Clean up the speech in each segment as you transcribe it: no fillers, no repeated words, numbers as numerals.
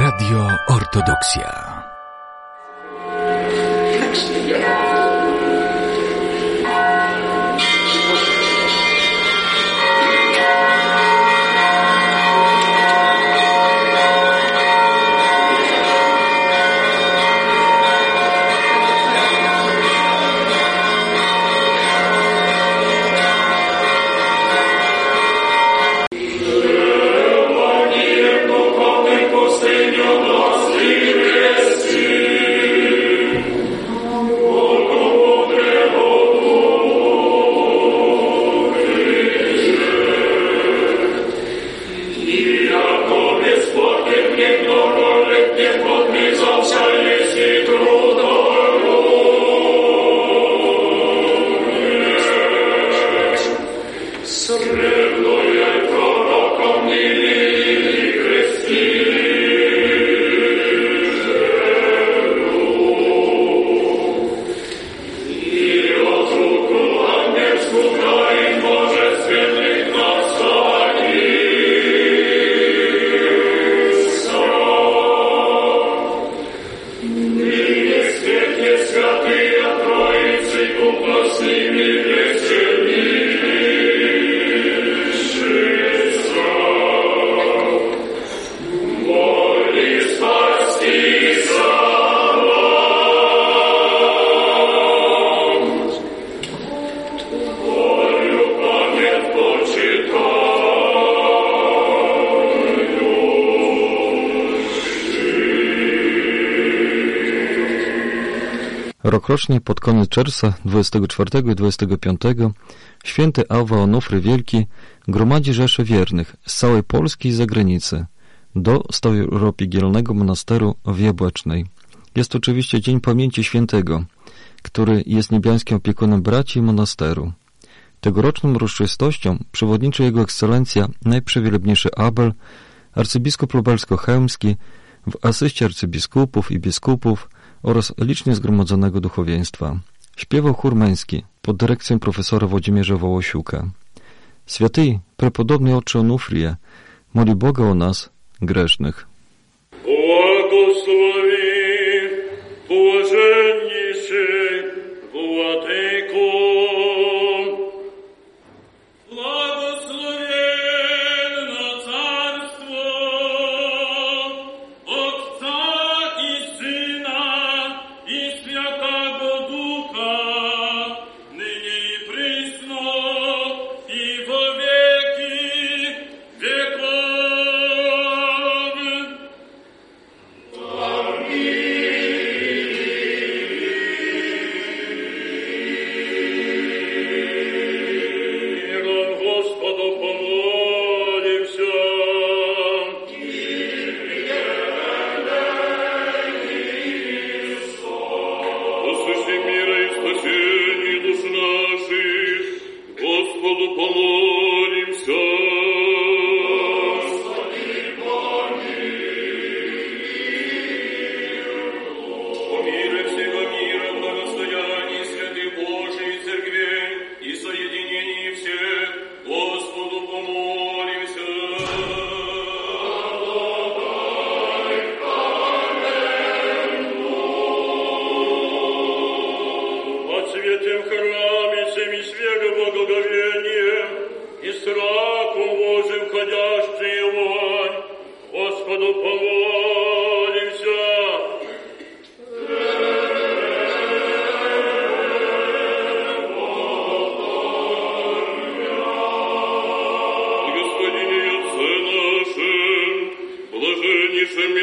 Radio Ortodoksja. Rokrocznie pod koniec czerwca 24 i 25 Święty Awa Onufry Wielki gromadzi rzesze wiernych z całej Polski i zagranicy do staropiegielnego monasteru w Jabłecznej. Jest oczywiście Dzień Pamięci Świętego, który jest niebiańskim opiekunem braci i monasteru. Tegoroczną uroczystością przewodniczy Jego Ekscelencja Najprzewielebniejszy Abel, Arcybiskup Lubelsko-Chełmski, w asyście arcybiskupów i biskupów oraz licznie zgromadzonego duchowieństwa. Śpiewał chór męski pod dyrekcją profesora Włodzimierza Wołosiuka. Święty, prepodobny Ojcze Onufrie, moli Boga o nas, grzesznych. Błogosławi, błażenniejszy Władyko.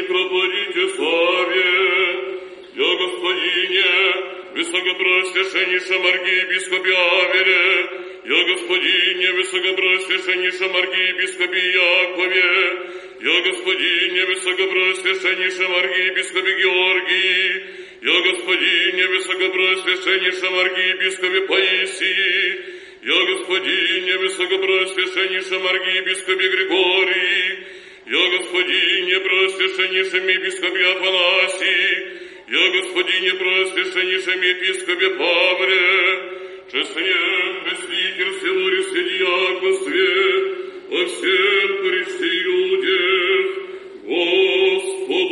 Metropolicie Sawie, ja Господине, Высокопросвященнейшем архиепископе Авеле, я Господине, Высокопросвященнейшем архиепископе Якове, я Господине, Высокопросвященнейшем архиепископе Георгии, я Господине, Высокопросвященнейшем архиепископе Паисии, я Господине, Высокопросвященнейшем архиепископе Григории, я Господине, Преосвященнейшем епископе Афанасии, я Господине, Преосвященнейшем епископе Павле, честнем пресвитерстве, ларисе диаконстве, во всем Христе и людях, Господи.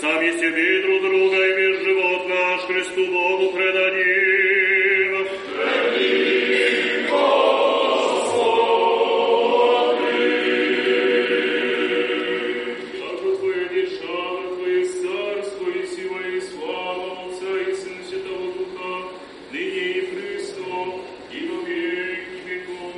сами себе друг друга и весь живот наш Христу Богу предадим. Предадим, Господи. Благо Твои дешавы, Твои царство и сила и слава Отца и Сына Святого Духа, ныне и Христом, и во веки веков.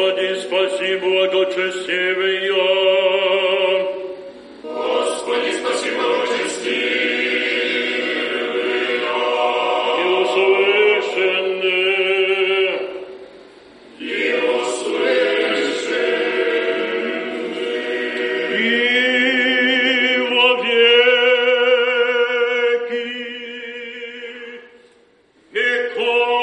Господи, спаси благочестивый я. Господи, спаси благочестивый я. И услышанный, и услышанный, и во веки веков.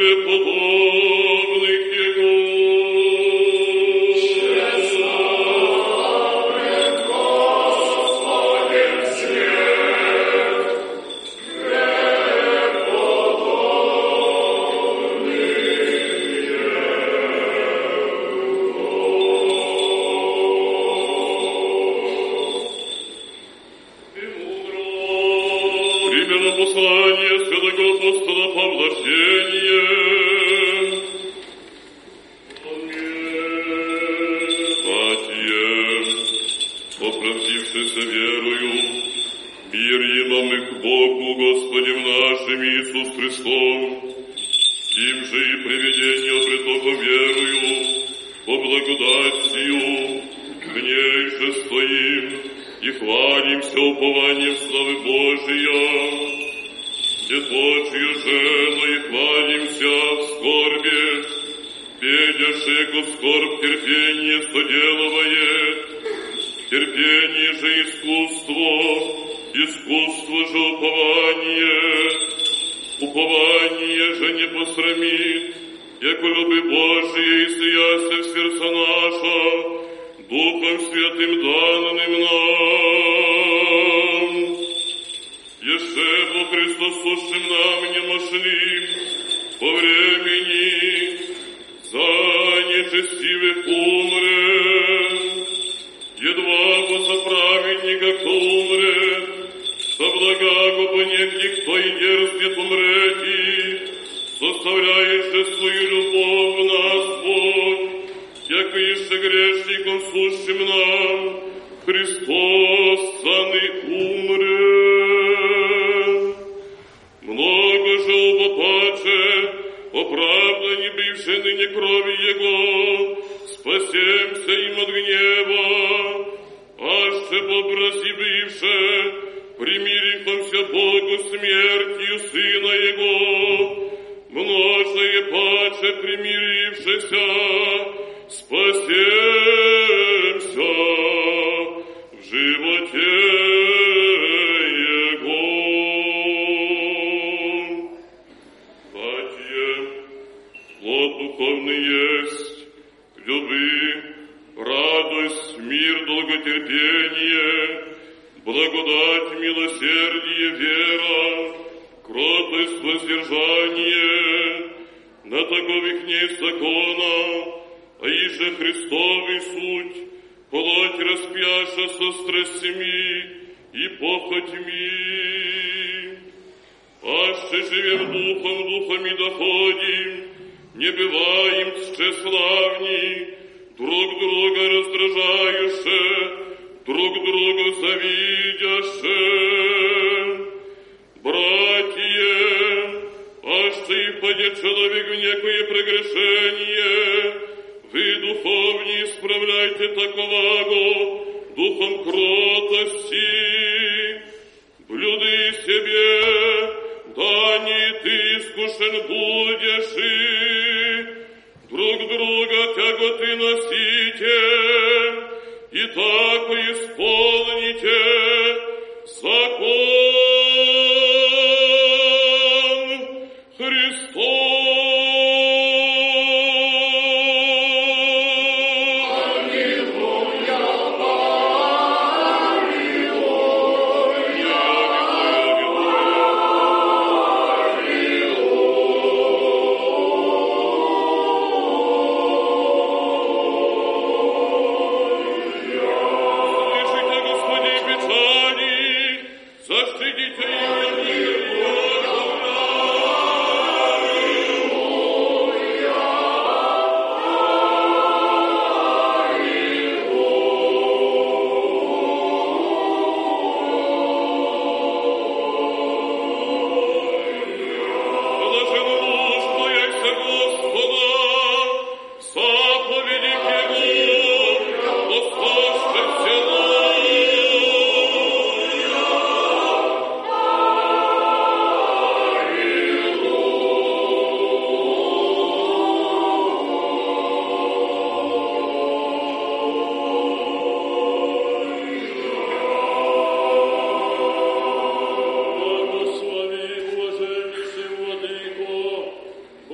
Zaślijcie imię Jego.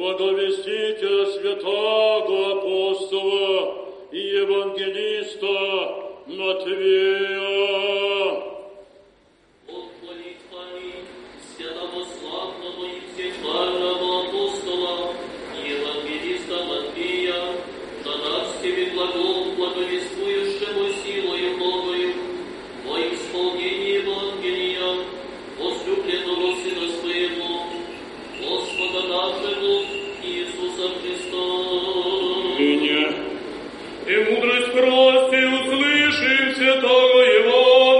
Благовестителя святого апостола и евангелиста Матвея. Он хвалит хвалит святого славного и всечвального апостола и евангелиста Матвея, за нас тебе благо благовествующему силою Богою во исполнении Евангелия, возлюбленного Сына Своего, Господа нашего Иисуса Христа. И мудрость прости услышим святого Евангелия.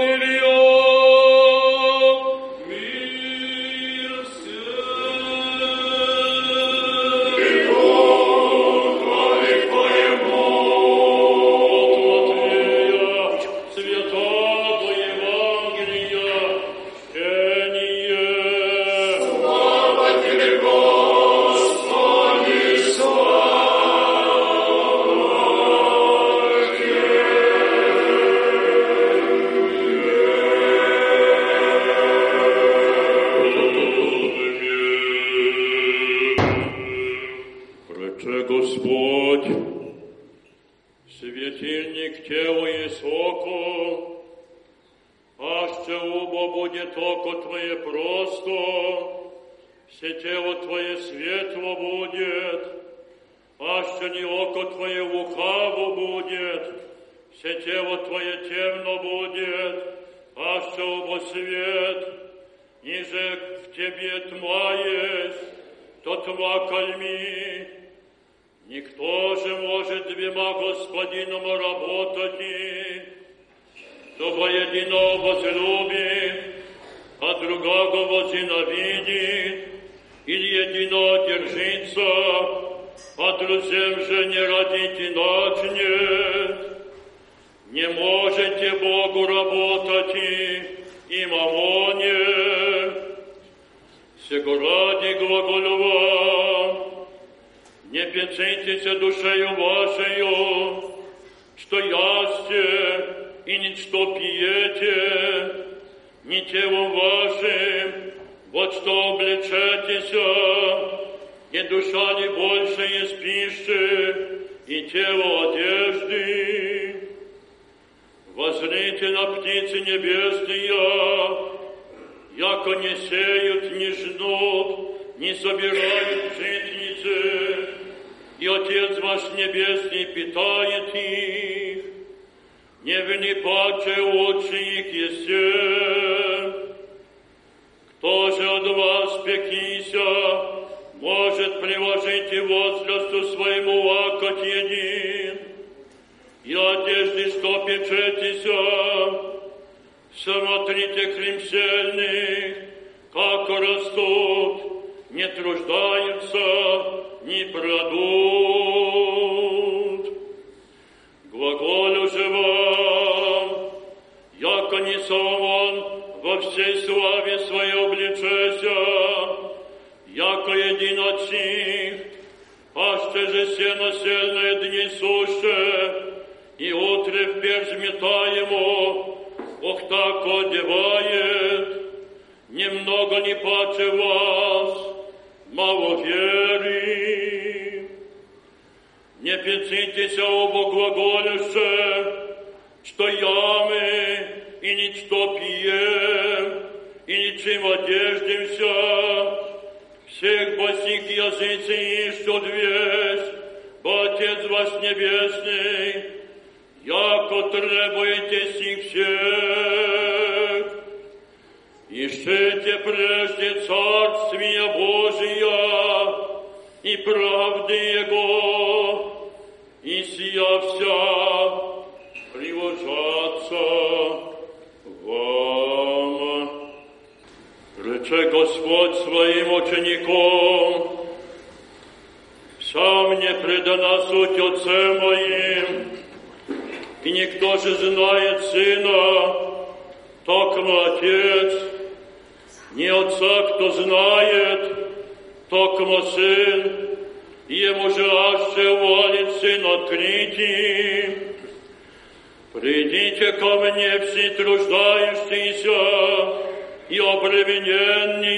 И обремененный,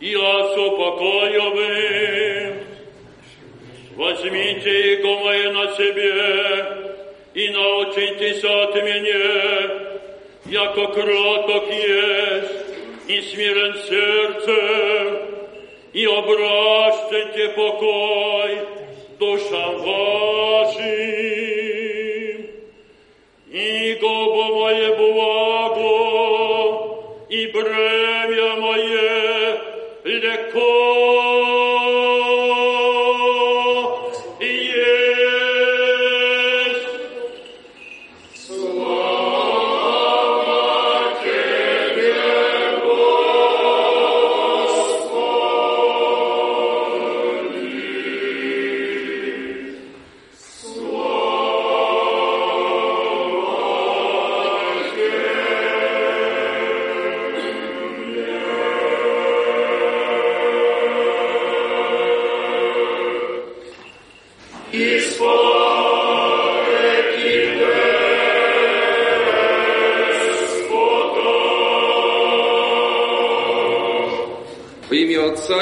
и аз упокою вы. Возьмите иго мое на себе и научитесь от меня, яко кроток есть и смирен сердцем, и обращайте покой душам вашим. Иго бо мое благо и бремя мое легко.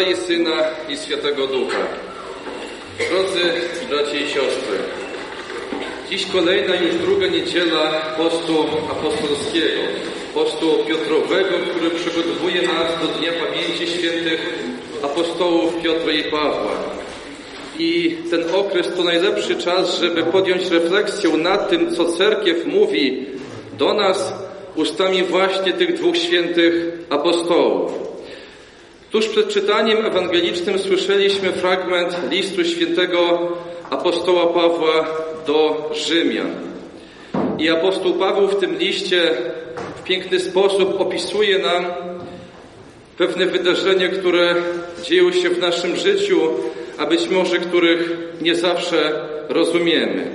I Syna i Świętego Ducha. Drodzy bracia i siostry, dziś kolejna już druga niedziela postu apostolskiego, postu piotrowego, który przygotowuje nas do Dnia Pamięci Świętych Apostołów Piotra i Pawła. I ten okres to najlepszy czas, żeby podjąć refleksję nad tym, co Cerkiew mówi do nas ustami właśnie tych dwóch świętych apostołów. Tuż przed czytaniem ewangelicznym słyszeliśmy fragment listu świętego apostoła Pawła do Rzymian. I apostoł Paweł w tym liście w piękny sposób opisuje nam pewne wydarzenia, które dzieją się w naszym życiu, a być może których nie zawsze rozumiemy.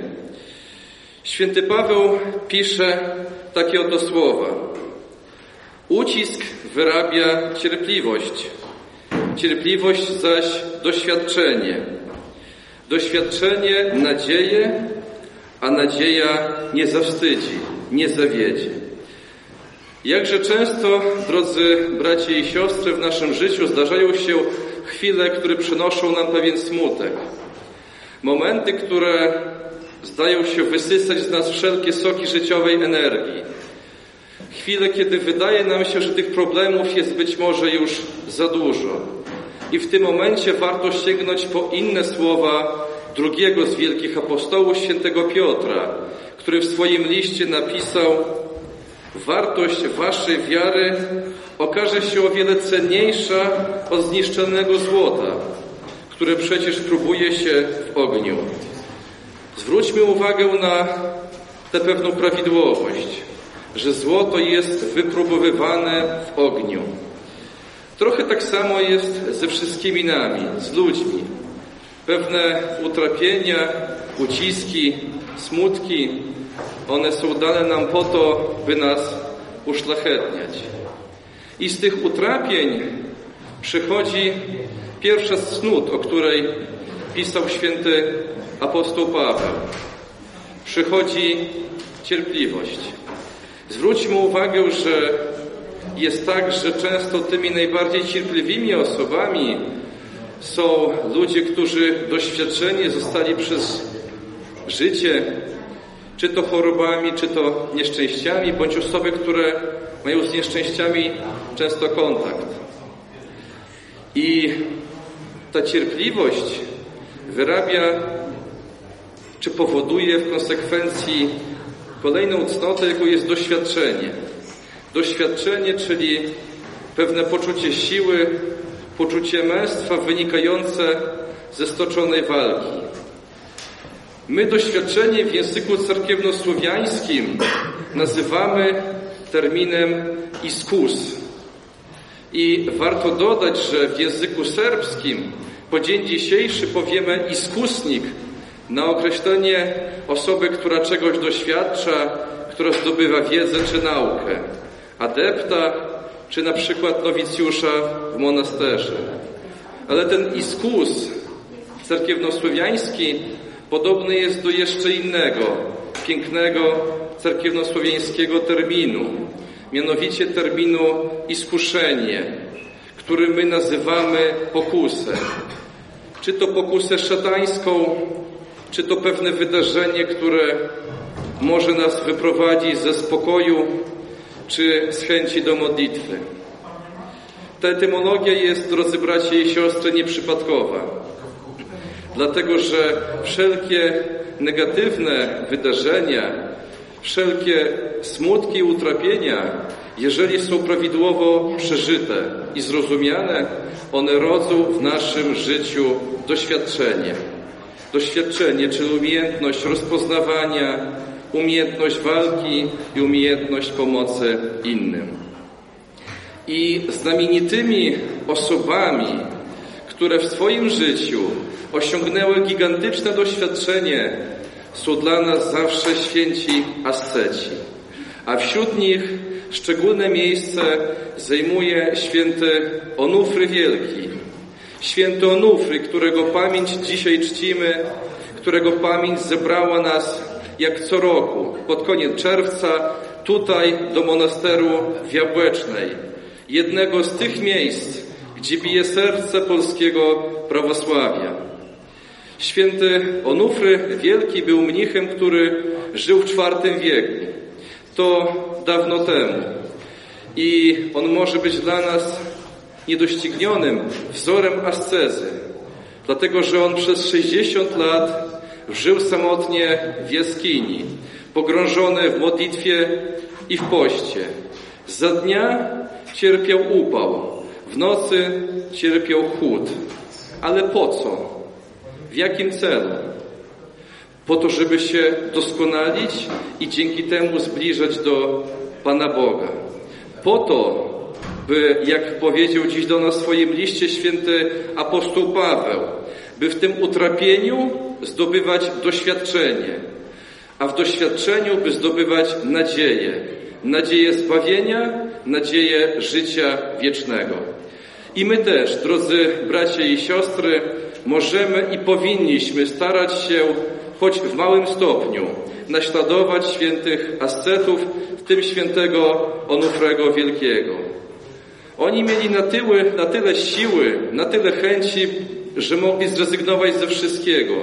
Święty Paweł pisze takie oto słowa. Ucisk wyrabia cierpliwość. Cierpliwość zaś doświadczenie. Doświadczenie nadzieję, a nadzieja nie zawstydzi, nie zawiedzie. Jakże często, drodzy bracia i siostry, w naszym życiu zdarzają się chwile, które przynoszą nam pewien smutek. Momenty, które zdają się wysysać z nas wszelkie soki życiowej energii. Chwile, kiedy wydaje nam się, że tych problemów jest być może już za dużo. I w tym momencie warto sięgnąć po inne słowa drugiego z wielkich apostołów, świętego Piotra, który w swoim liście napisał: wartość waszej wiary okaże się o wiele cenniejsza od zniszczonego złota, które przecież próbuje się w ogniu. Zwróćmy uwagę na tę pewną prawidłowość, że złoto jest wypróbowywane w ogniu. Trochę tak samo jest ze wszystkimi nami, z ludźmi. Pewne utrapienia, uciski, smutki, one są dane nam po to, by nas uszlachetniać. I z tych utrapień przychodzi pierwsza z cnót, o której pisał święty apostoł Paweł. Przychodzi cierpliwość. Zwróćmy uwagę, że jest tak, że często tymi najbardziej cierpliwymi osobami są ludzie, którzy doświadczeni zostali przez życie, czy to chorobami, czy to nieszczęściami, bądź osoby, które mają z nieszczęściami często kontakt. I ta cierpliwość wyrabia, czy powoduje w konsekwencji kolejną cnotę, jaką jest doświadczenie. Doświadczenie, czyli pewne poczucie siły, poczucie męstwa wynikające ze stoczonej walki. My doświadczenie w języku cerkiewnosłowiańskim nazywamy terminem iskus. I warto dodać, że w języku serbskim po dzień dzisiejszy powiemy iskusnik na określenie osoby, która czegoś doświadcza, która zdobywa wiedzę czy naukę, adepta czy na przykład nowicjusza w monasterze. Ale ten iskus cerkiewnosłowiański podobny jest do jeszcze innego, pięknego cerkiewnosłowiańskiego terminu, mianowicie terminu iskuszenie, który my nazywamy pokusem. czy to pokusę szatańską, czy to pewne wydarzenie, które może nas wyprowadzić ze spokoju, czy z chęci do modlitwy. Ta etymologia jest, drodzy bracia i siostry, nieprzypadkowa. Dlatego, że wszelkie negatywne wydarzenia, wszelkie smutki i utrapienia, jeżeli są prawidłowo przeżyte i zrozumiane, one rodzą w naszym życiu doświadczenie. Doświadczenie, czyli umiejętność rozpoznawania, umiejętność walki i umiejętność pomocy innym. I znamienitymi osobami, które w swoim życiu osiągnęły gigantyczne doświadczenie, są dla nas zawsze święci asceci. A wśród nich szczególne miejsce zajmuje święty Onufry Wielki. Święty Onufry, którego pamięć dzisiaj czcimy, którego pamięć zebrała nas jak co roku, pod koniec czerwca, tutaj do monasteru w Jabłecznej. Jednego z tych miejsc, gdzie bije serce polskiego prawosławia. Święty Onufry Wielki był mnichem, który żył w IV wieku. To dawno temu. I on może być dla nas niedoścignionym wzorem ascezy. Dlatego, że on przez 60 lat żył samotnie w jaskini, pogrążony w modlitwie i w poście. Za dnia cierpiał upał. W nocy cierpiał chłód. Ale po co? W jakim celu? Po to, żeby się doskonalić i dzięki temu zbliżać do Pana Boga. Po to, by, jak powiedział dziś do nas w swoim liście święty apostoł Paweł, by w tym utrapieniu zdobywać doświadczenie, a w doświadczeniu by zdobywać nadzieję. Nadzieję zbawienia, nadzieję życia wiecznego. I my też, drodzy bracia i siostry, możemy i powinniśmy starać się, choć w małym stopniu, naśladować świętych ascetów, w tym świętego Onufrego Wielkiego. Oni mieli na tyle siły, na tyle chęci, że mogli zrezygnować ze wszystkiego,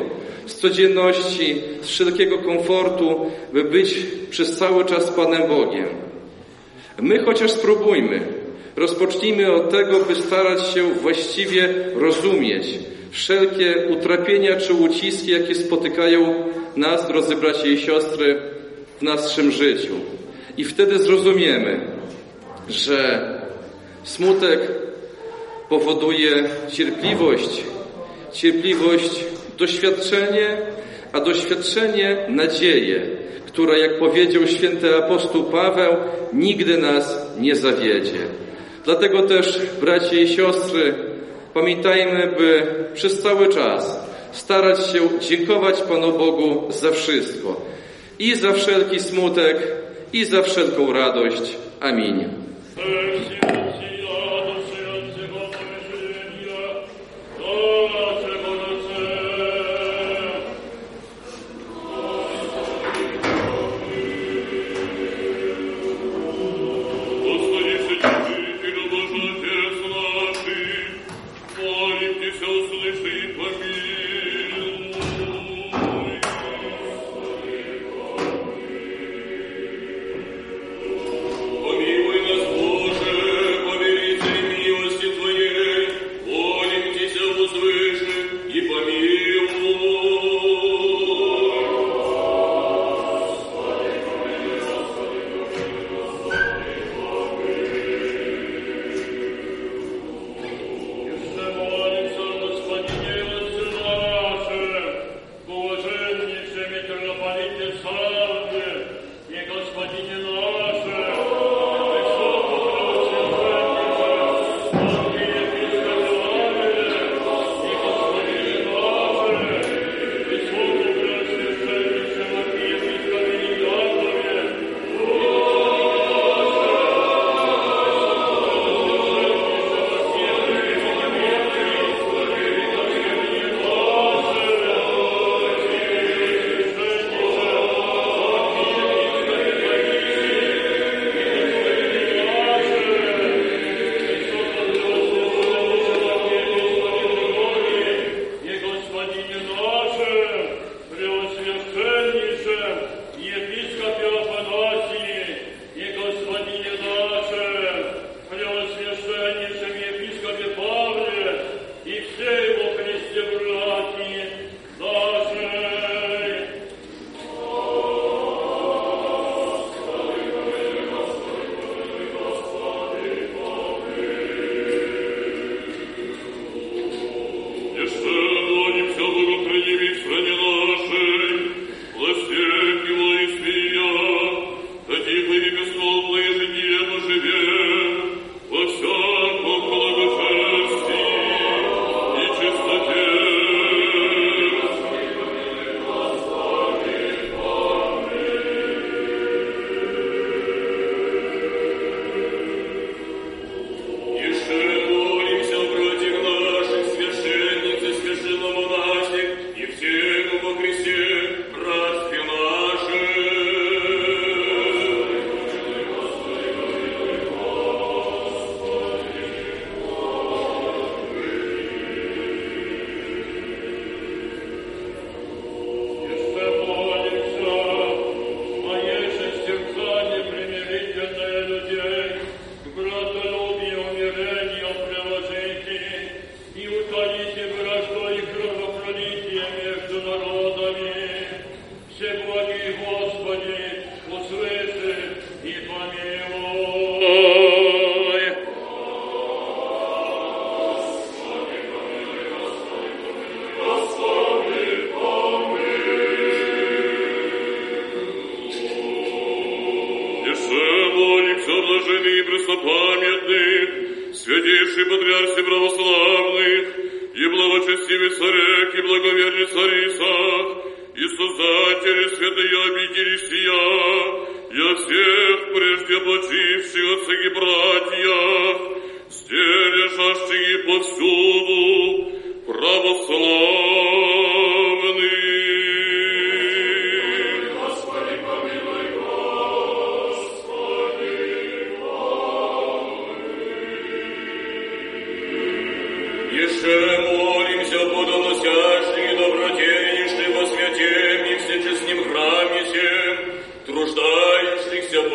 z codzienności, z wszelkiego komfortu, by być przez cały czas Panem Bogiem. My chociaż spróbujmy, rozpocznijmy od tego, by starać się właściwie rozumieć wszelkie utrapienia czy uciski, jakie spotykają nas, drodzy bracia i siostry, w naszym życiu. I wtedy zrozumiemy, że smutek powoduje cierpliwość, cierpliwość doświadczenie, a doświadczenie nadzieję, która, jak powiedział święty apostoł Paweł, nigdy nas nie zawiedzie. Dlatego też, bracia i siostry, pamiętajmy, by przez cały czas starać się dziękować Panu Bogu za wszystko. I za wszelki smutek, i za wszelką radość. Amin. Господи, помилуй. О, вошедший во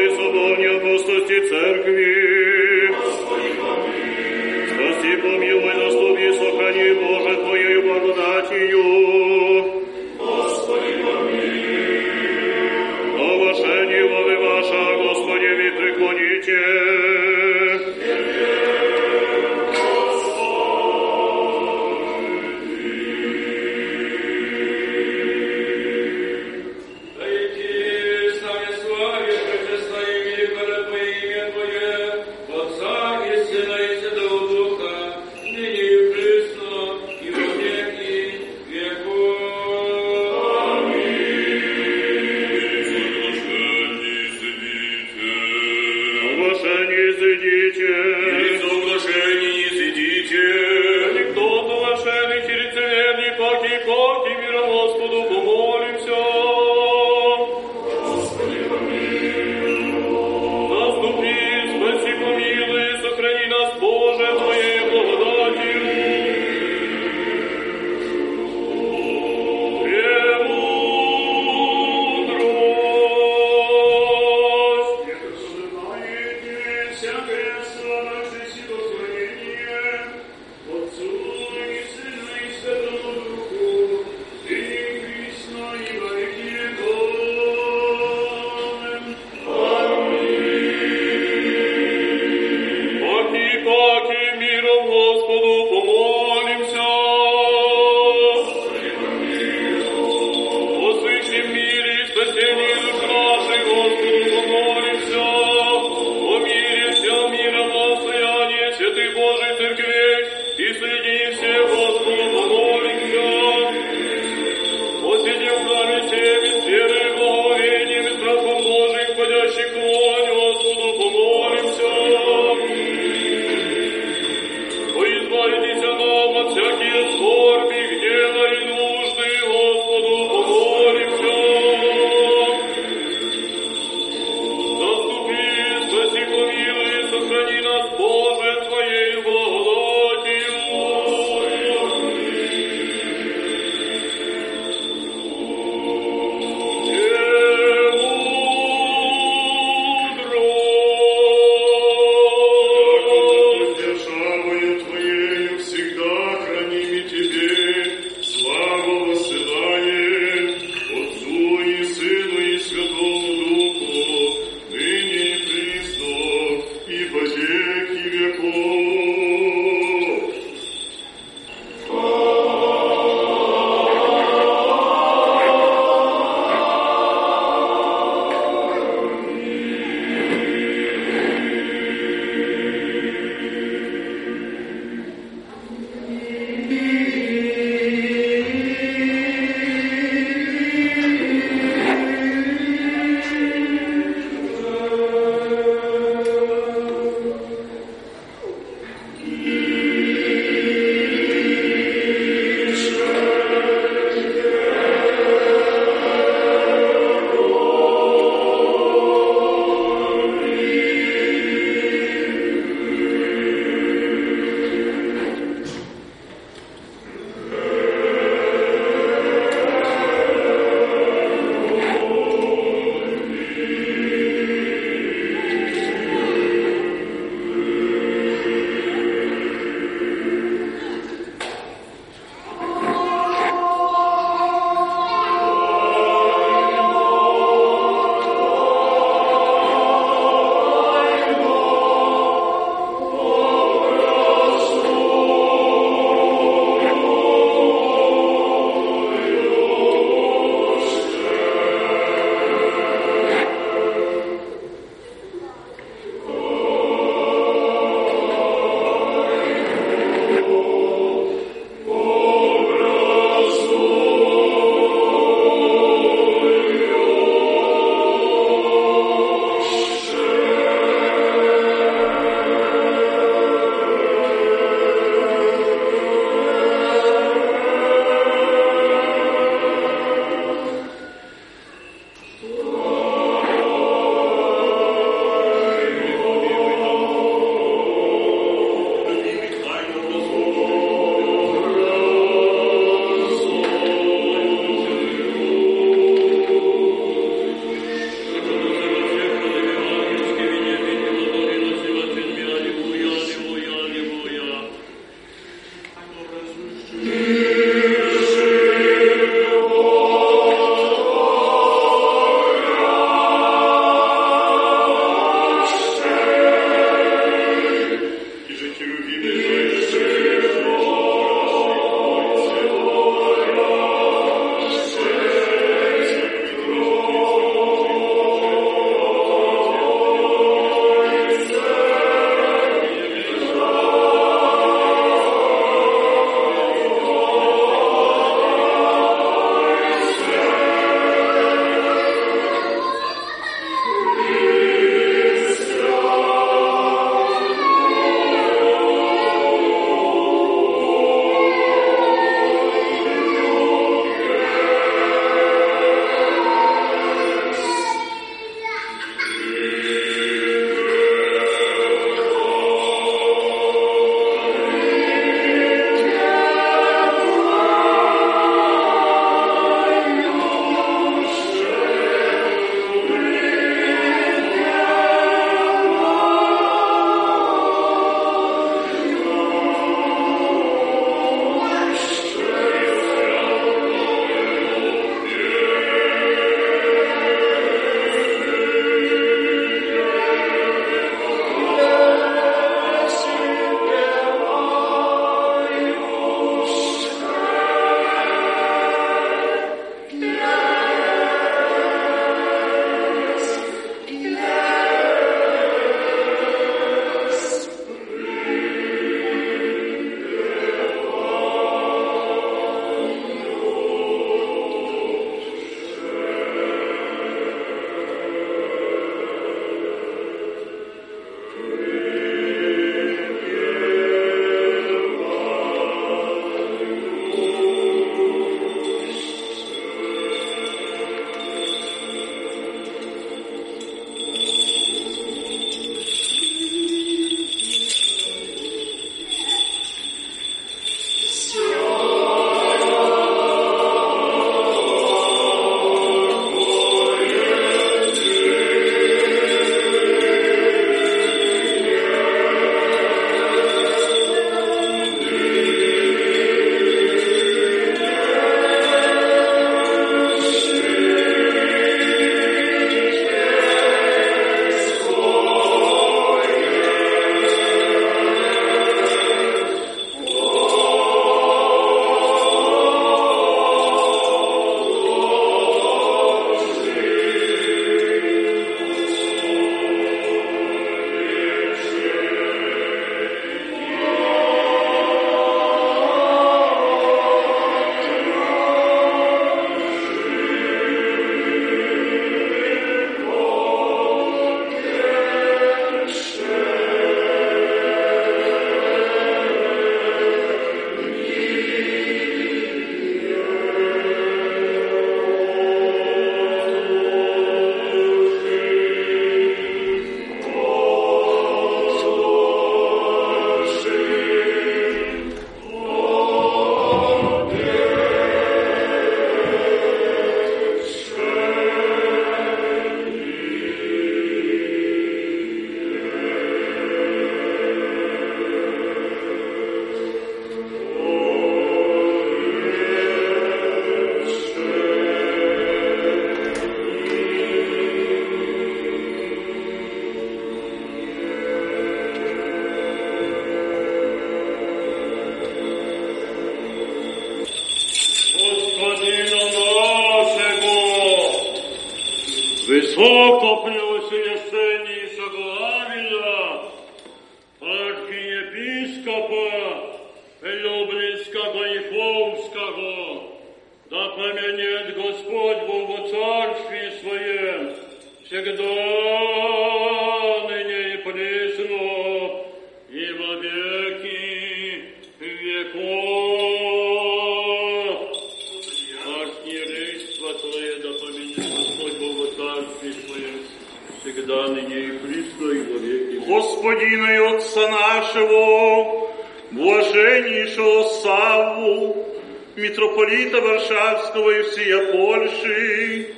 имя Ваше, Господи, Митрополита Варшавского и всея Польши,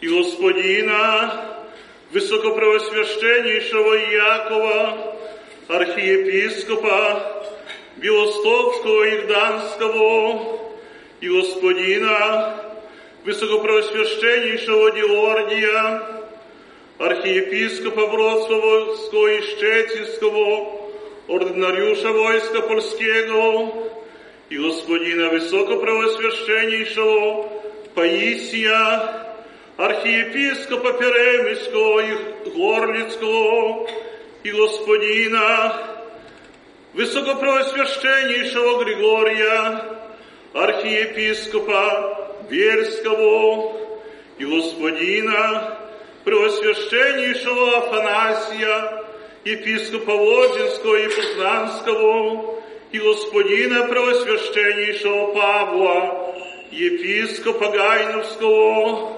и господина Высокопреосвященнейшего Иакова, архиепископа Белостокского и Гданского, и господина Высокопреосвященнейшего Георгия, архиепископа Вроцлавского и Szczecińskiego, ординариуша войска польского, и господина Высокопреосвященнейшего Паисия, архиепископа Перемского и Горлицкого, и господина Высокопреосвященнейшего Григория, архиепископа Бельского, и господина Преосвященнейшего Афанасия, епископа Лодзинского и Познанского, и господина Преосвященнейшего Павла, епископа Гайновского,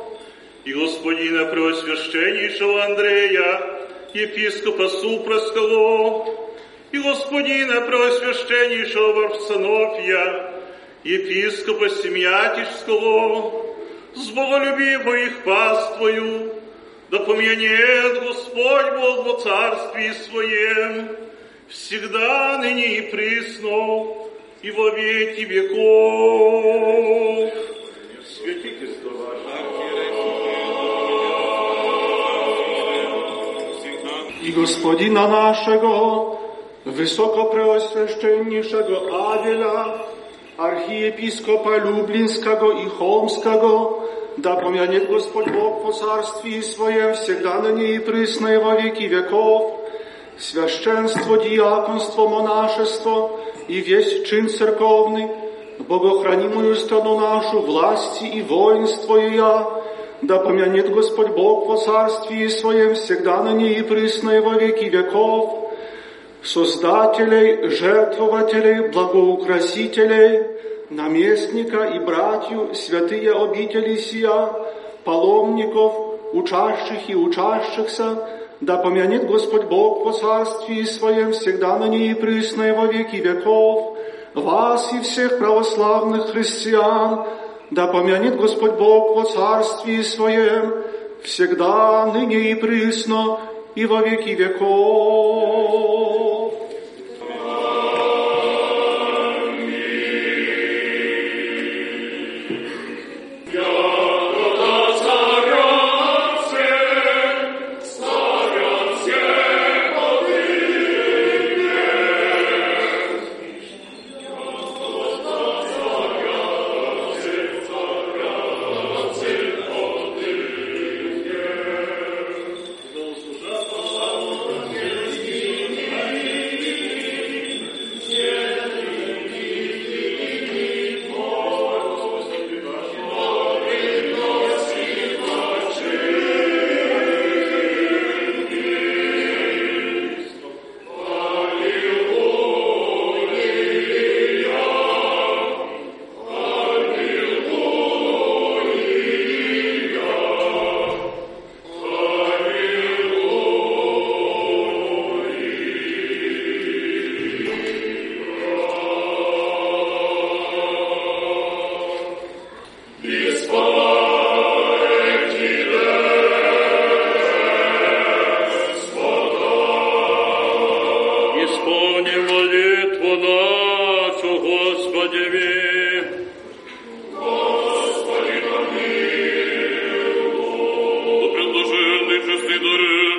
и господина Преосвященнейшего Андрея, епископа Супровского, и господина Преосвященнейшего Варсонофья, епископа Семиатичского, с боголюбимой их паствою, да помянет Господь Бог во царстве своем, всегда, ныне и присно, и во веки веков. Святите слова. I Gospodina naszego, Wysokopreoswященнейшego Abela, archiepiskopa Lublińskiego i Chełmskiego, da pomianie Господь Бог по царстве Своем, всегда, ныне и присно, и во веки веков. Священstwo, diakonstwo, monaszestwo i wieś czyn cerkowny, bogochranimuję stronę naszą, власти i воинство ея, да помянет Господь Бог во царстве своем, всегда ныне и присно и во веки веков, создателей, жертвователей, благоукрасителей, наместника и братью, святые обители сия, паломников, учащих и учащихся, да помянет Господь Бог во царстве своем, всегда ныне и присно и во веки веков, вас и всех православных христиан, да помянет Господь Бог во царстве своем, всегда ныне и присно и во веки веков.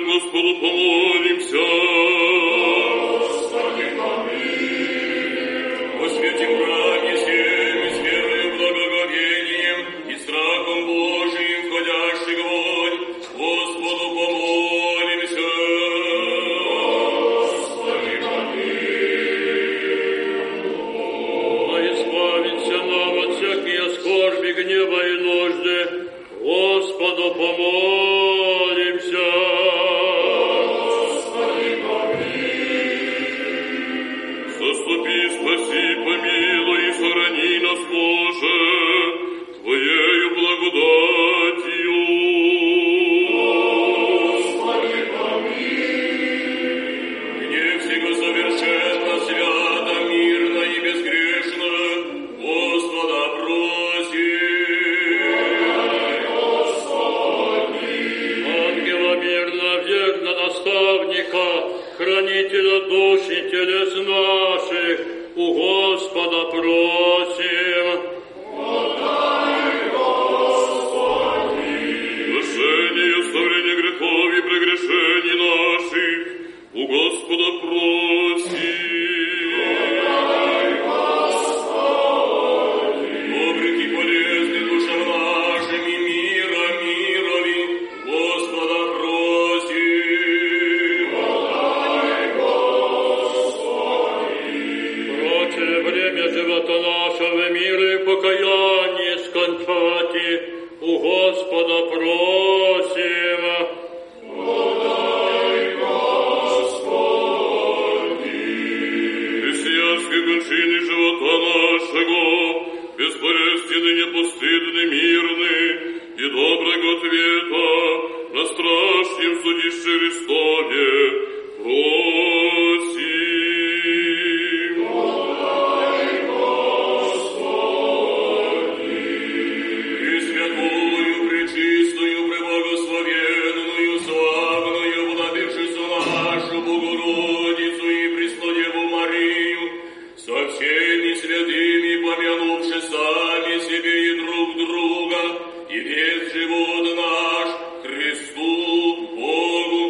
Господу Хранителя душ и телес наших, у Господа просим. Подай, Господи, ношение и оставление грехов и прегрешений наших, у Господа просим. У Господа просим. Подай, Господи, христианской кончине живота нашего, бесполезный, непостыдный, мирный и доброго ответа на страшном судище Христове просим. Живот наш Христу Богу.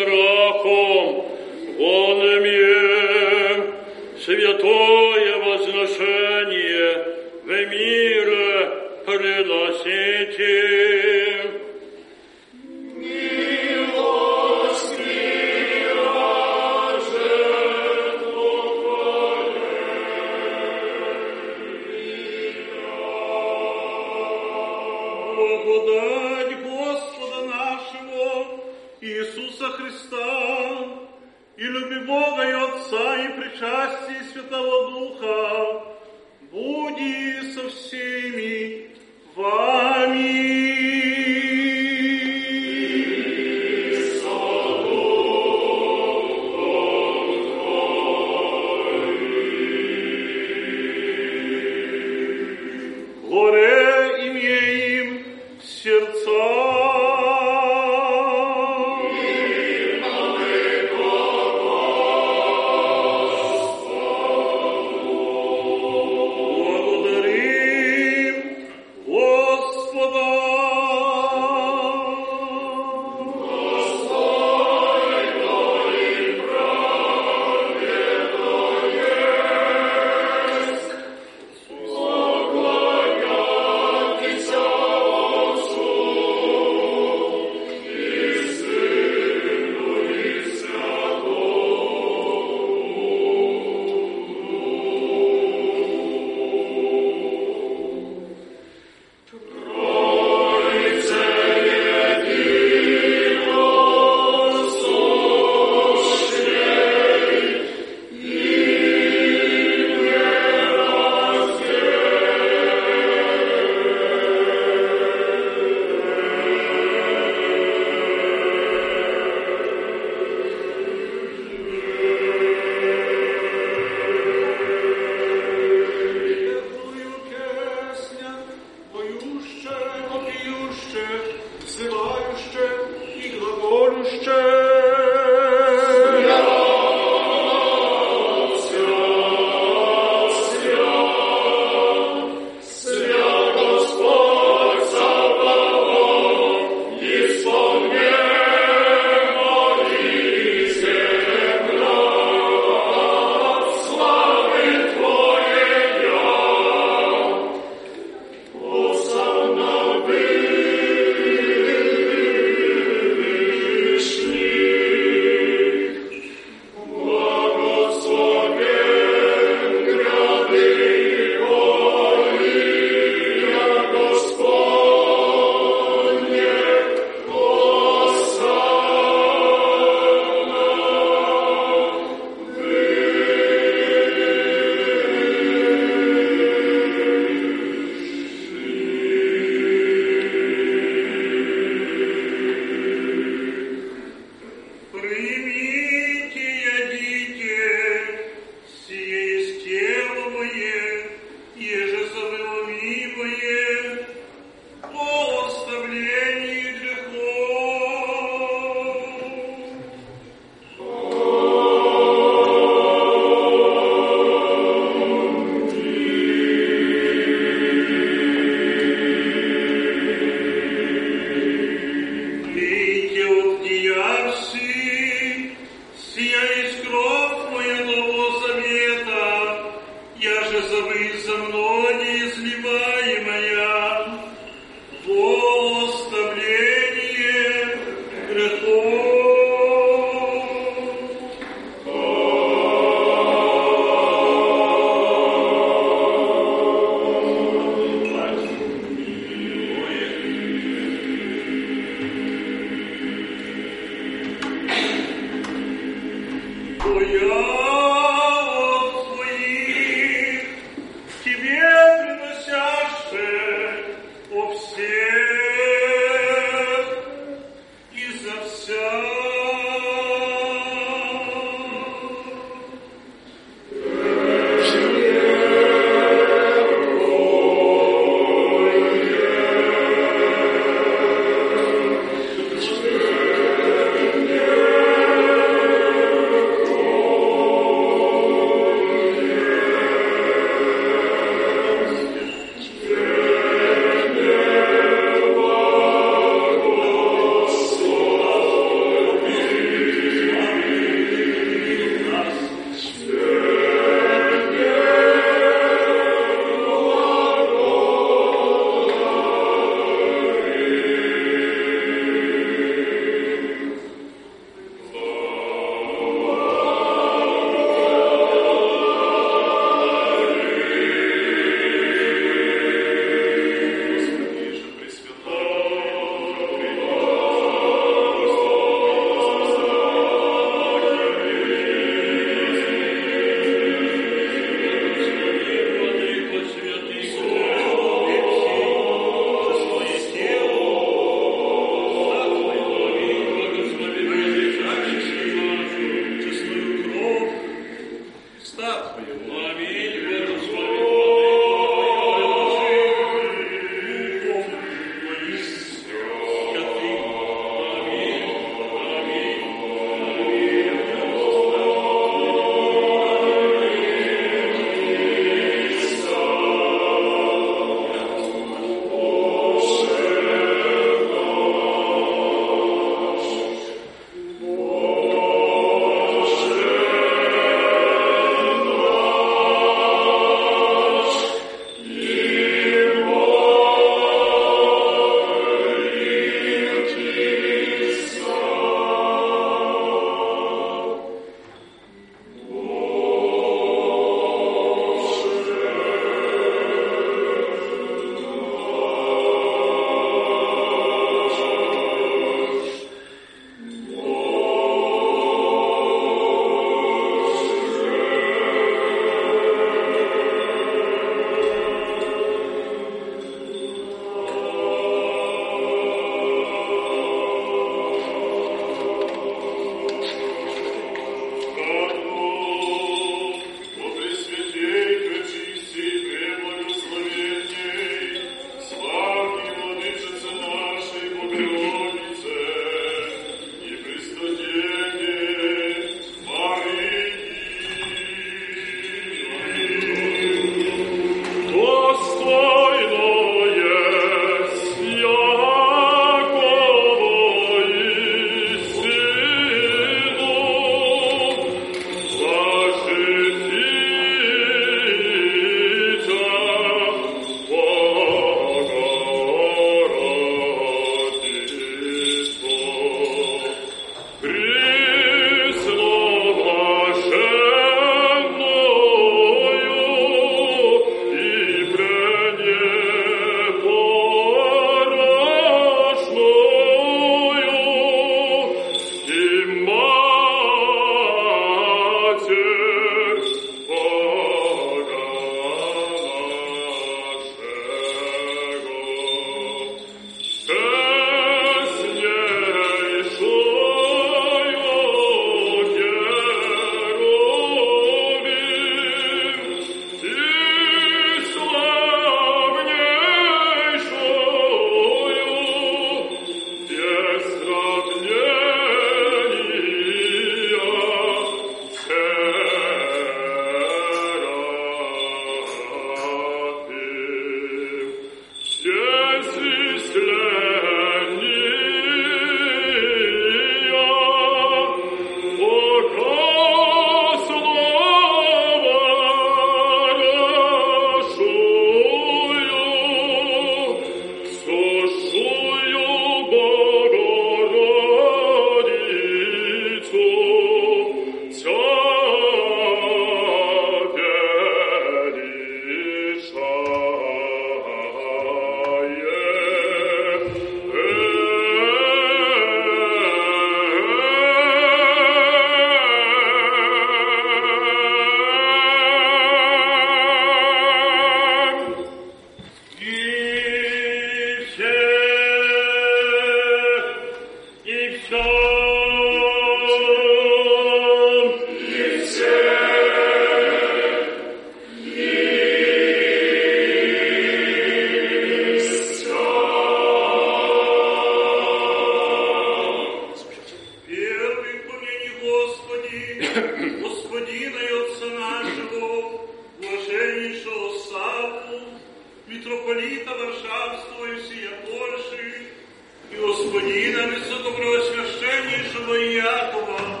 Святого Якова,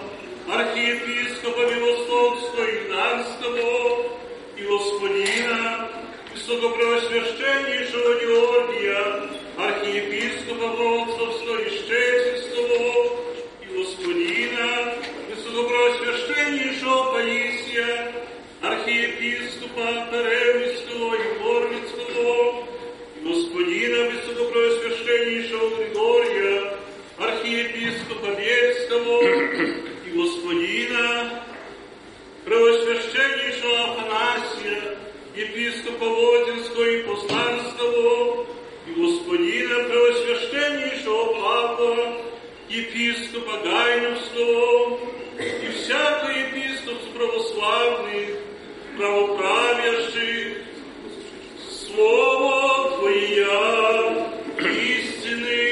архиепископа Милостовского Игнатского и Господина, высокопреосвященнейшего Георгия, архиепископа Волцовского и Щецинского и Господина, высокопреосвященнейшего Паисия, архиепископа Таревского и Горницкого, Господина Высокопреосвященнейшего Григория, архиепископа Вельского и Господина Преосвященнейшего Афанасия, епископа Водинского и Познанского, и Господина Преосвященнейшего Павла, епископа Гайновского, и всякий епископ православных, правоправящих, Слово Твоя истины.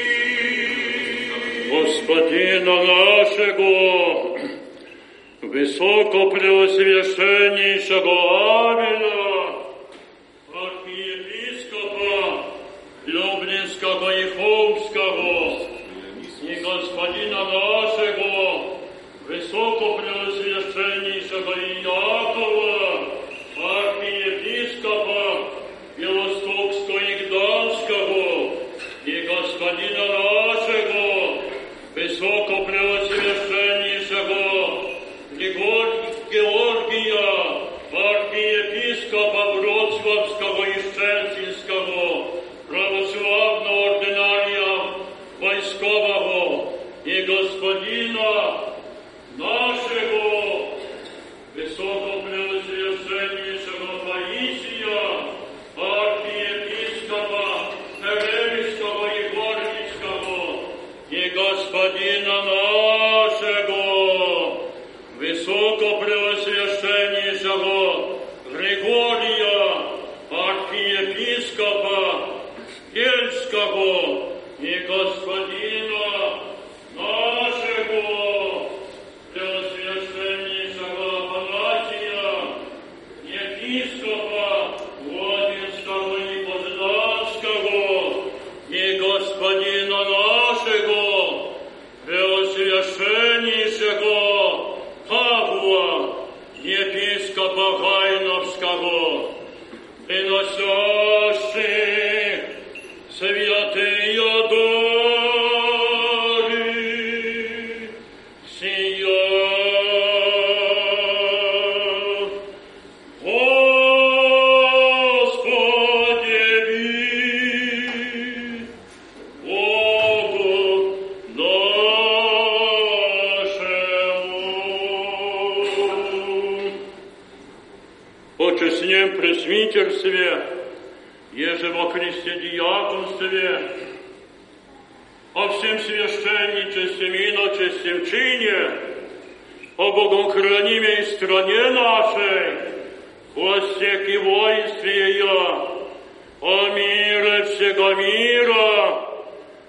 Господина нашего, высокопреосвященнейшего Абеля, архиепископа Люблинского и Холмского, и господина нашего, высокопреосвященнейшего Иакова, архиепископа Białostockiego i Gdańskiego i gospodina naszego, wysoko preoswiecenniejszego Georgija, archiepiskopa wrocławskiego i szczecińskiego, prawosławnego ordynaria wojskowego i gospodina naszego, wysoko preoswiecenniejszego Paisija, archiepiskopa Terewickiego i Gornickiego i gospodina naszego, wysokopreoswiecenniejszego Grigorija, archiepiskopa Kielskiego i gospodina naszego, preoswiecenniejszego Afanasija, episkopa Włodzimierza i Poznańskiego i gospodina naszego, preoswiecenniejszego Pawła, episkopa Hajnowskiego, przynoszący świętej odory Syja. В пресвитерстве, еже во Христе диаконстве, о всем священничестве и иночестве в чине, о богохранимой стране нашей, о всех и воинстве ее, о мире всего мира,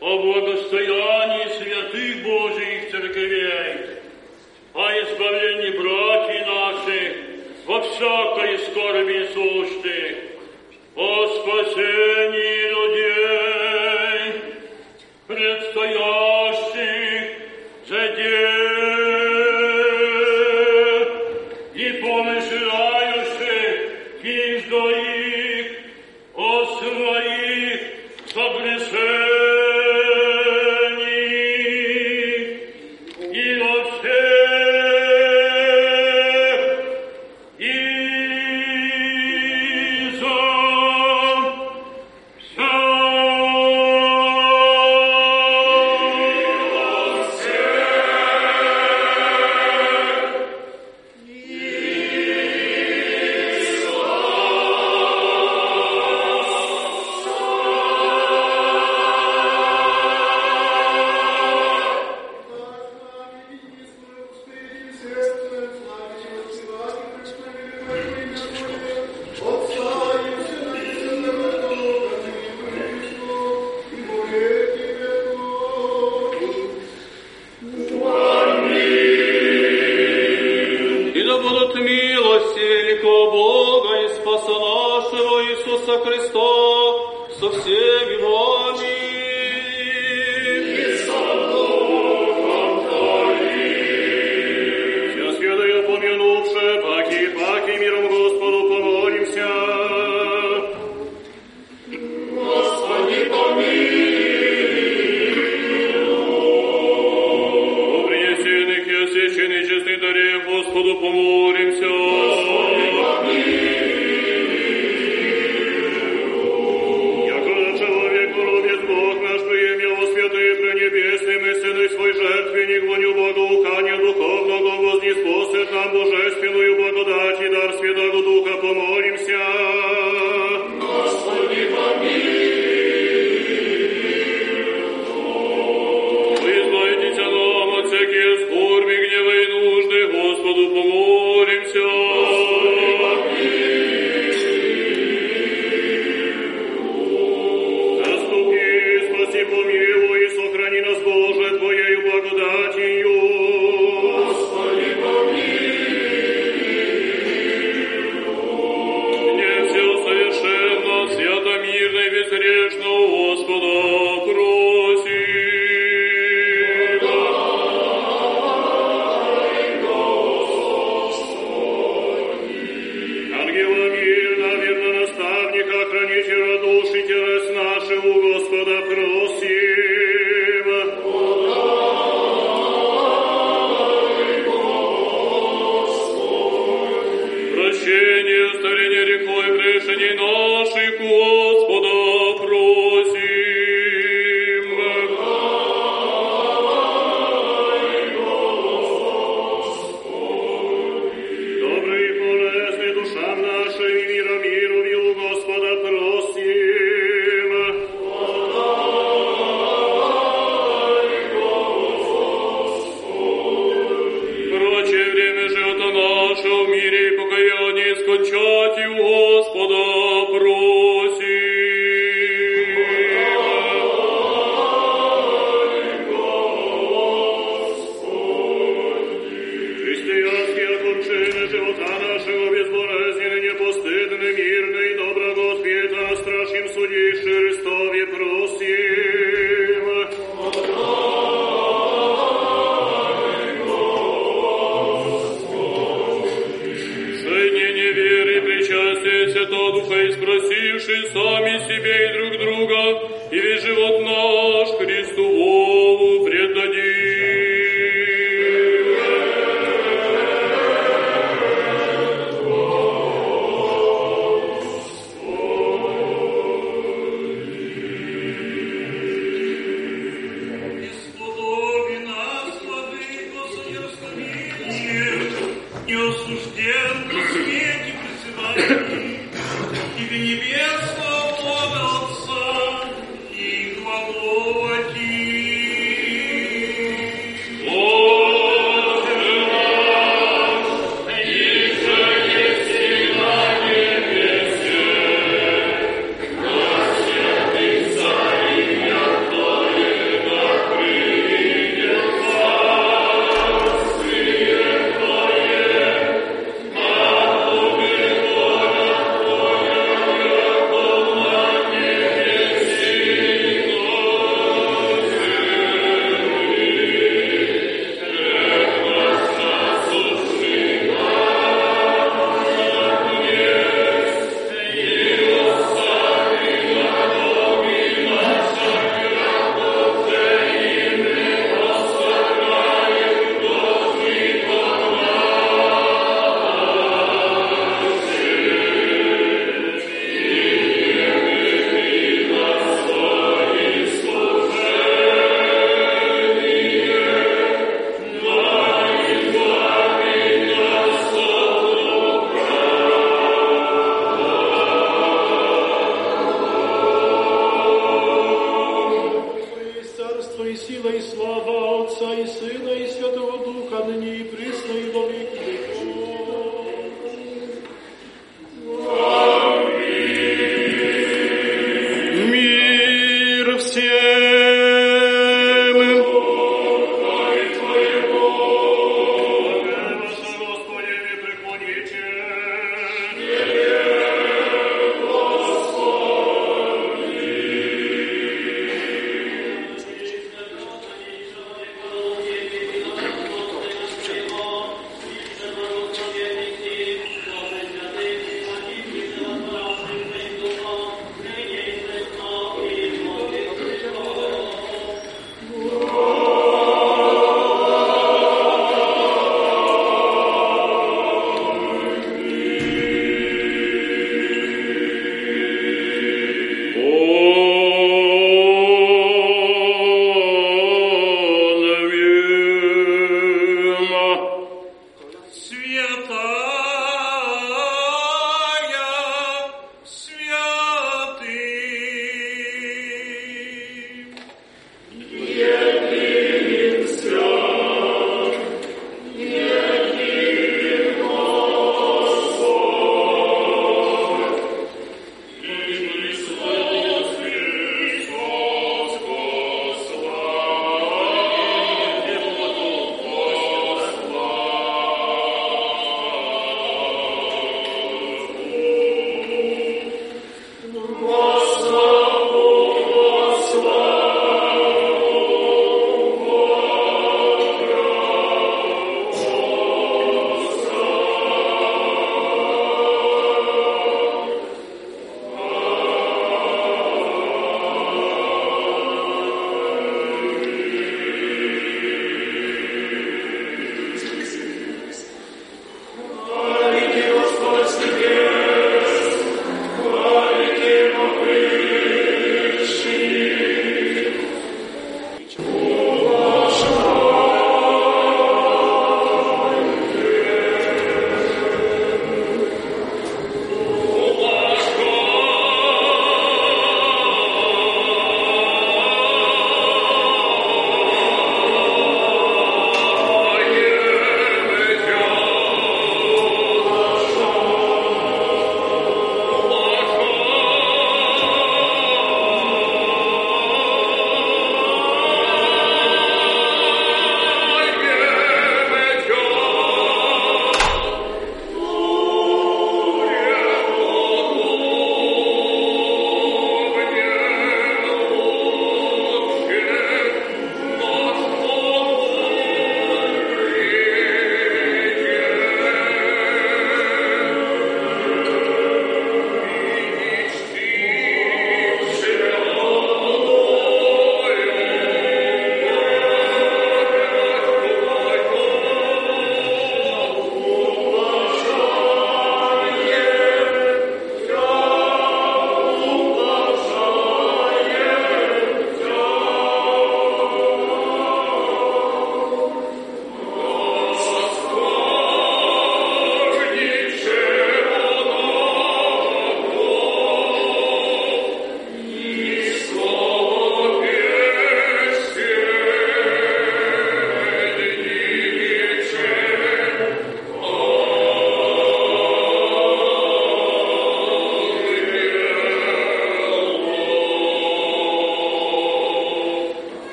о благостоянии святых Божьих церквей, о избавлении братьев наших, во всякой скорби сущи, о спасении людей, предстоящих за день, и помышляющих каждого их о своих обречениях.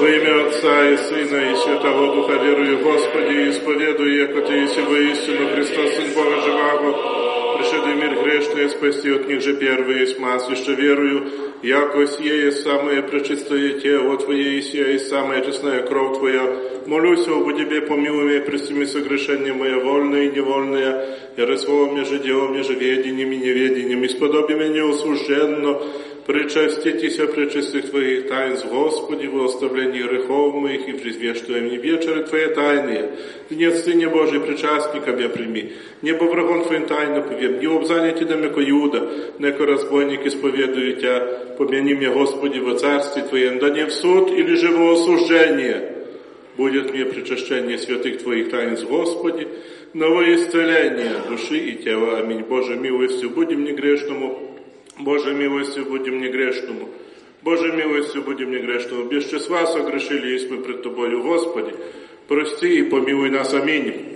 Во имя Отца и Сына и Святого Духа верую, Господи, и исповедую, яко Ты еси воистину Христос, Сын Бога Живаго, пришедший в мир грешный, спасти от них же первый из массы, что верую, яко сие есть самое пречистое тело Твое и сие есть самая честная кровь Твоя. Молюсь, Богу Тебе, помилуй меня, прости мне согрешения мои, вольные и невольные, и рассловом мне же делом, мне же ведением и неведением, и сподоби меня усужденно, причаститесь пречистых Твоих тайн, Господи, во оставлении грехов моих и призвещуя мне вечеры Твои тайные. Гнец Сыне Божий, причастника бя прими. Небо врагом Твоим тайно повем, не обзаняйте нам, яко Юда, неко разбойник исповедует Тя. Помяни меня, Господи, во царстве Твоем, да не в суд или же во осуждение. Будет мне причащение святых Твоих тайн, Господи, новое исцеление души и тела. Аминь. Боже, милостью буди мне грешному, Боже, милостью буди мне грешному. Боже, милостью буди мне грешному. Без числа согрешили есть мы пред Тобою, Господи. Прости и помилуй нас. Аминь.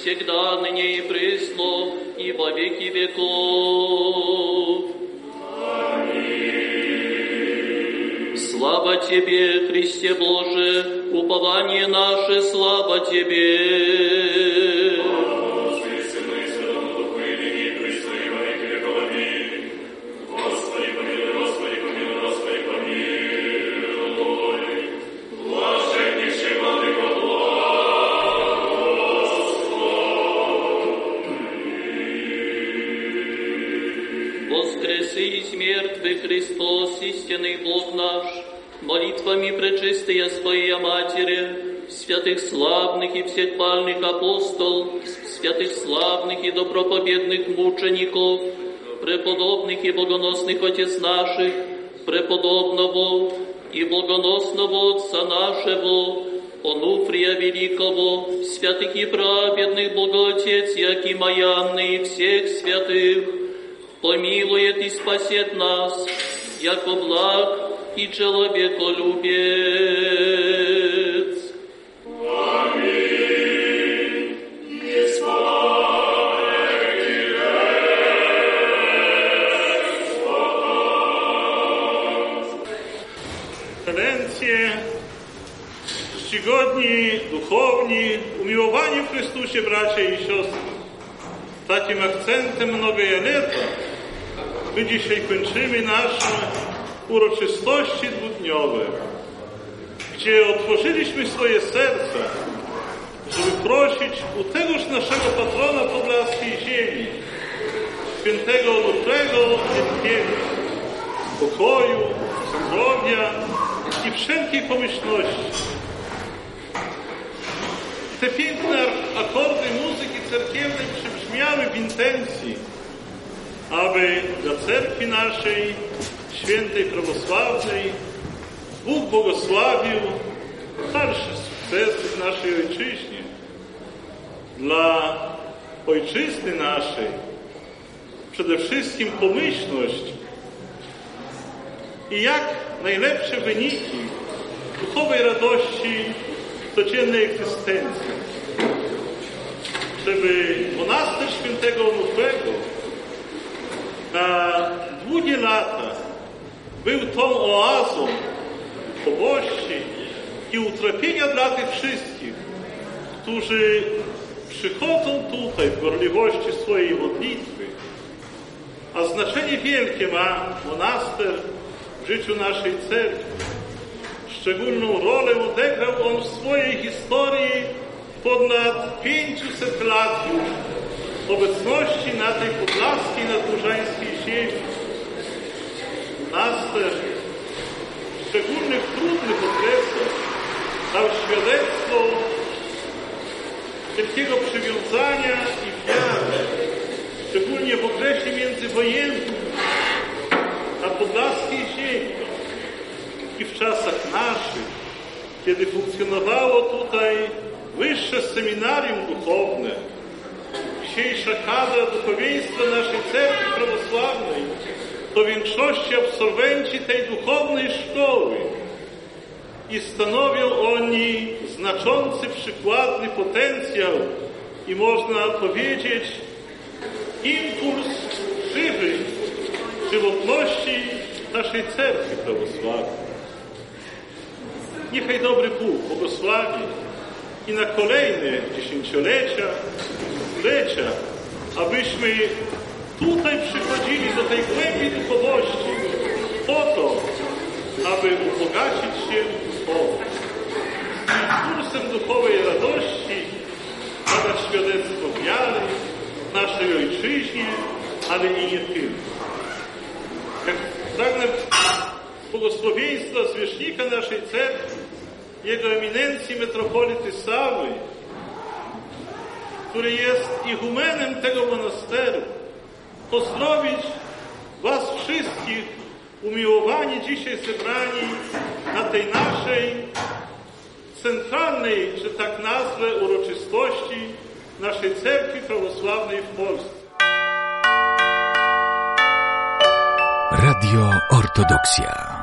всегда, ныне и присно, и во веки веков. Аминь. Слава Тебе, Христе Боже, упование наше, слава Тебе. Христос, истинный Бог наш, молитвами пречистая Своя Матери, святых славных и всепальных апостол, святых славных и добропобедных мучеников, преподобных и богоносных Отец наших, преподобного и богоносного Отца нашего, Онуфрия Великого, святых и праведных Богоотец, Якима Янны и всех святых, помилует и спасет нас, яко благ и человеколюбец. Аминь. Ekscelencje, czcigodni, duchowni, umiłowani w Chrystusie bracia i siostry, takim akcentem mnogieja leta my dzisiaj kończymy nasze uroczystości dwudniowe, gdzie otworzyliśmy swoje serca, żeby prosić u tegoż naszego patrona podlaskiej ziemi, świętego Onufrego Wielkiego, pokoju, zdrowia i wszelkiej pomyślności. Te piękne akordy muzyki cerkiewnej przybrzmiały w intencji, aby dla cerkwi naszej, świętej prawosławnej, Bóg błogosławił dalsze sukcesy w naszej ojczyźnie. Dla ojczyzny naszej przede wszystkim pomyślność i jak najlepsze wyniki duchowej radości codziennej egzystencji. Żeby monaster świętego Onufrego na długie lata był tą oazą pobożności i utrapienia dla tych wszystkich, którzy przychodzą tutaj w gorliwości swojej modlitwy, a znaczenie wielkie ma monaster w życiu naszej cerkwi. Szczególną rolę odegrał on w swojej historii ponad 500 lat już obecności na tej podlaskiej, nadłużańskiej ziemi. Monaster w szczególnych, trudnych okresach dał świadectwo wielkiego przywiązania i wiary, szczególnie w okresie międzywojennym na podlaskiej ziemi i w czasach naszych, kiedy funkcjonowało tutaj wyższe seminarium duchowne, dzisiejsza kadra duchowieństwa naszej cerkwi prawosławnej to w większości absolwenci tej duchownej szkoły i stanowią oni znaczący, przykładny potencjał i można powiedzieć impuls żywy żywotności naszej cerkwi prawosławnej. Niechaj dobry Bóg błogosławi i na kolejne dziesięciolecia, stulecia, abyśmy tutaj przychodzili do tej głębi duchowości po to, aby ubogacić się duchowo. Z kursem duchowej radości nadać świadectwo wiary naszej ojczyźnie, ale i nie tylko. Jak pragnę błogosławieństwa zwierzchnika naszej cerkwi, jego eminencji metropolity Sawy, który jest ichumenem tego monasteru, pozdrowić was wszystkich, umiłowani dzisiaj zebrani na tej naszej centralnej, że tak nazwę, uroczystości naszej cerkwi prawosławnej w Polsce. Radio Ortodoksja.